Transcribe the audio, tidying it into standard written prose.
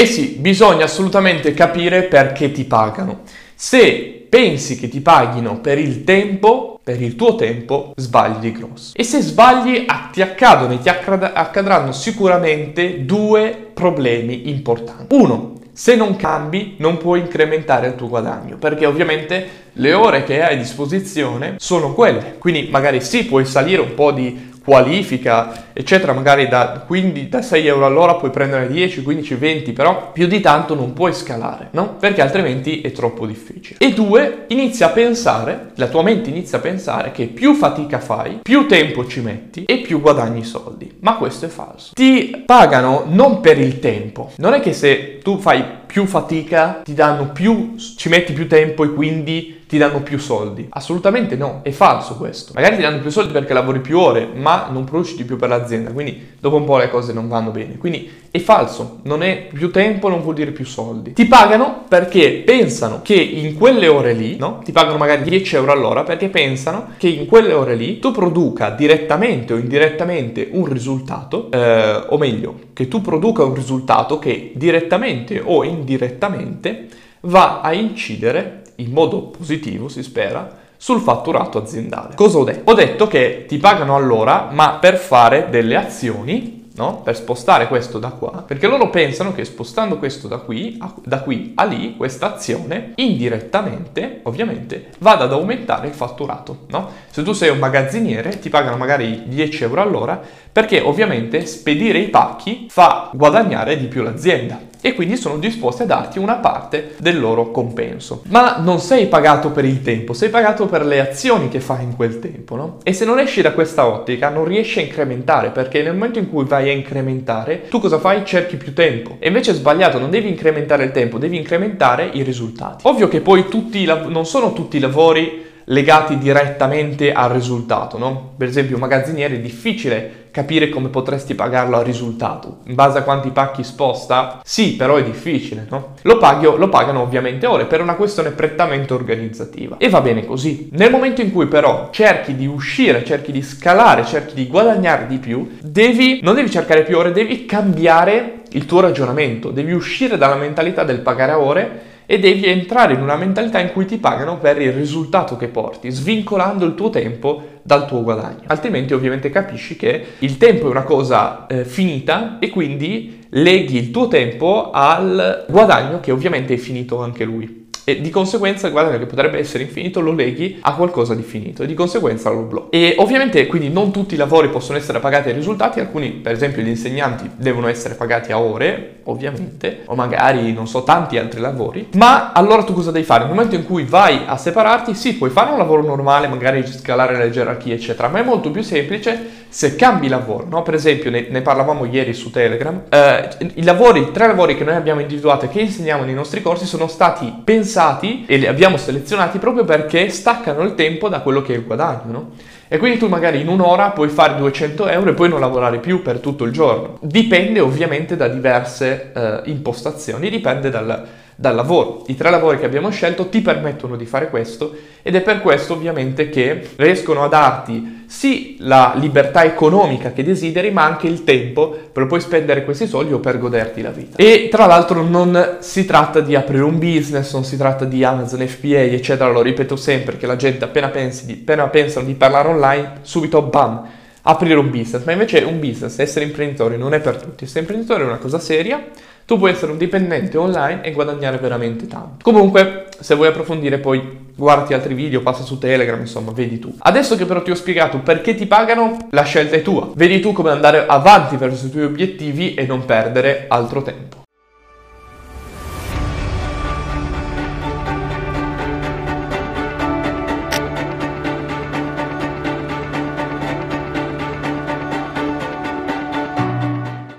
E sì, bisogna assolutamente capire perché ti pagano. Se pensi che ti paghino per il tempo, per il tuo tempo, sbagli di grosso. E se sbagli ti accadranno sicuramente due problemi importanti. Uno, se non cambi non puoi incrementare il tuo guadagno, perché ovviamente le ore che hai a disposizione sono quelle. Quindi magari sì, puoi salire un po' di qualifica eccetera, magari da 6 euro all'ora puoi prendere 10, 15, 20, però più di tanto non puoi scalare, no? Perché altrimenti è troppo difficile. E due, inizia a pensare, la tua mente inizia a pensare che più fatica fai, più tempo ci metti e più guadagni soldi, ma questo è falso. Ti pagano non per il tempo, non è che se tu fai più fatica ti danno più, ci metti più tempo e quindi ti danno più soldi. Assolutamente no, è falso questo. Magari ti danno più soldi perché lavori più ore, ma non produci di più per l'azienda, quindi dopo un po' le cose non vanno bene. Quindi è falso, non è più tempo, non vuol dire più soldi. Ti pagano perché pensano che in quelle ore lì, no? Ti pagano magari 10 euro all'ora perché pensano che in quelle ore lì tu produca direttamente o indirettamente un risultato, o meglio, che tu produca un risultato che direttamente o indirettamente va a incidere in modo positivo, si spera, sul fatturato aziendale. Cosa ho detto? Ho detto che ti pagano all'ora, ma per fare delle azioni, no? Per spostare questo da qua, perché loro pensano che spostando questo da qui a lì, questa azione, indirettamente, ovviamente, vada ad aumentare il fatturato, no? Se tu sei un magazziniere, ti pagano magari 10 euro all'ora, perché ovviamente spedire i pacchi fa guadagnare di più l'azienda, e quindi sono disposti a darti una parte del loro compenso. Ma non sei pagato per il tempo, sei pagato per le azioni che fai in quel tempo, no? E se non esci da questa ottica non riesci a incrementare, perché nel momento in cui vai a incrementare, tu cosa fai? Cerchi più tempo. E invece è sbagliato, non devi incrementare il tempo, devi incrementare i risultati. Ovvio che poi non sono tutti i lavori legati direttamente al risultato, no? Per esempio un magazziniere è difficile capire come potresti pagarlo al risultato. In base a quanti pacchi sposta? Sì, però è difficile, no? Lo pagano ovviamente ore, per una questione prettamente organizzativa. E va bene così. Nel momento in cui però cerchi di uscire, cerchi di scalare, cerchi di guadagnare di più, non devi cercare più ore, devi cambiare il tuo ragionamento, devi uscire dalla mentalità del pagare a ore e devi entrare in una mentalità in cui ti pagano per il risultato che porti, svincolando il tuo tempo dal tuo guadagno. Altrimenti ovviamente capisci che il tempo è una cosa finita, e quindi leghi il tuo tempo al guadagno che ovviamente è finito anche lui. E di conseguenza il guadagno che potrebbe essere infinito lo leghi a qualcosa di finito e di conseguenza lo blocchi. E ovviamente quindi non tutti i lavori possono essere pagati ai risultati, alcuni, per esempio gli insegnanti, devono essere pagati a ore, ovviamente, o magari, non so, tanti altri lavori. Ma allora tu cosa devi fare? Nel momento in cui vai a separarti, sì, puoi fare un lavoro normale, magari scalare le gerarchie, eccetera, ma è molto più semplice se cambi lavoro, no? Per esempio, ne parlavamo ieri su Telegram, i tre lavori che noi abbiamo individuato e che insegniamo nei nostri corsi sono stati pensati e li abbiamo selezionati proprio perché staccano il tempo da quello che è il guadagno, no? E quindi tu magari in un'ora puoi fare 200 euro e poi non lavorare più per tutto il giorno. Dipende ovviamente da diverse impostazioni, dipende dal lavoro. I tre lavori che abbiamo scelto ti permettono di fare questo, ed è per questo ovviamente che riescono a darti sì la libertà economica che desideri, ma anche il tempo per poi spendere questi soldi o per goderti la vita. E tra l'altro non si tratta di aprire un business, non si tratta di Amazon FBA eccetera. Lo ripeto sempre che la gente appena pensano di parlare online subito bam, aprire un business. Ma invece un business, essere imprenditore, non è per tutti. Essere imprenditore è una cosa seria. Tu puoi essere un dipendente online e guadagnare veramente tanto. Comunque, se vuoi approfondire poi guardi altri video, passa su Telegram, insomma, vedi tu. Adesso che però ti ho spiegato perché ti pagano, la scelta è tua. Vedi tu come andare avanti verso i tuoi obiettivi e non perdere altro tempo.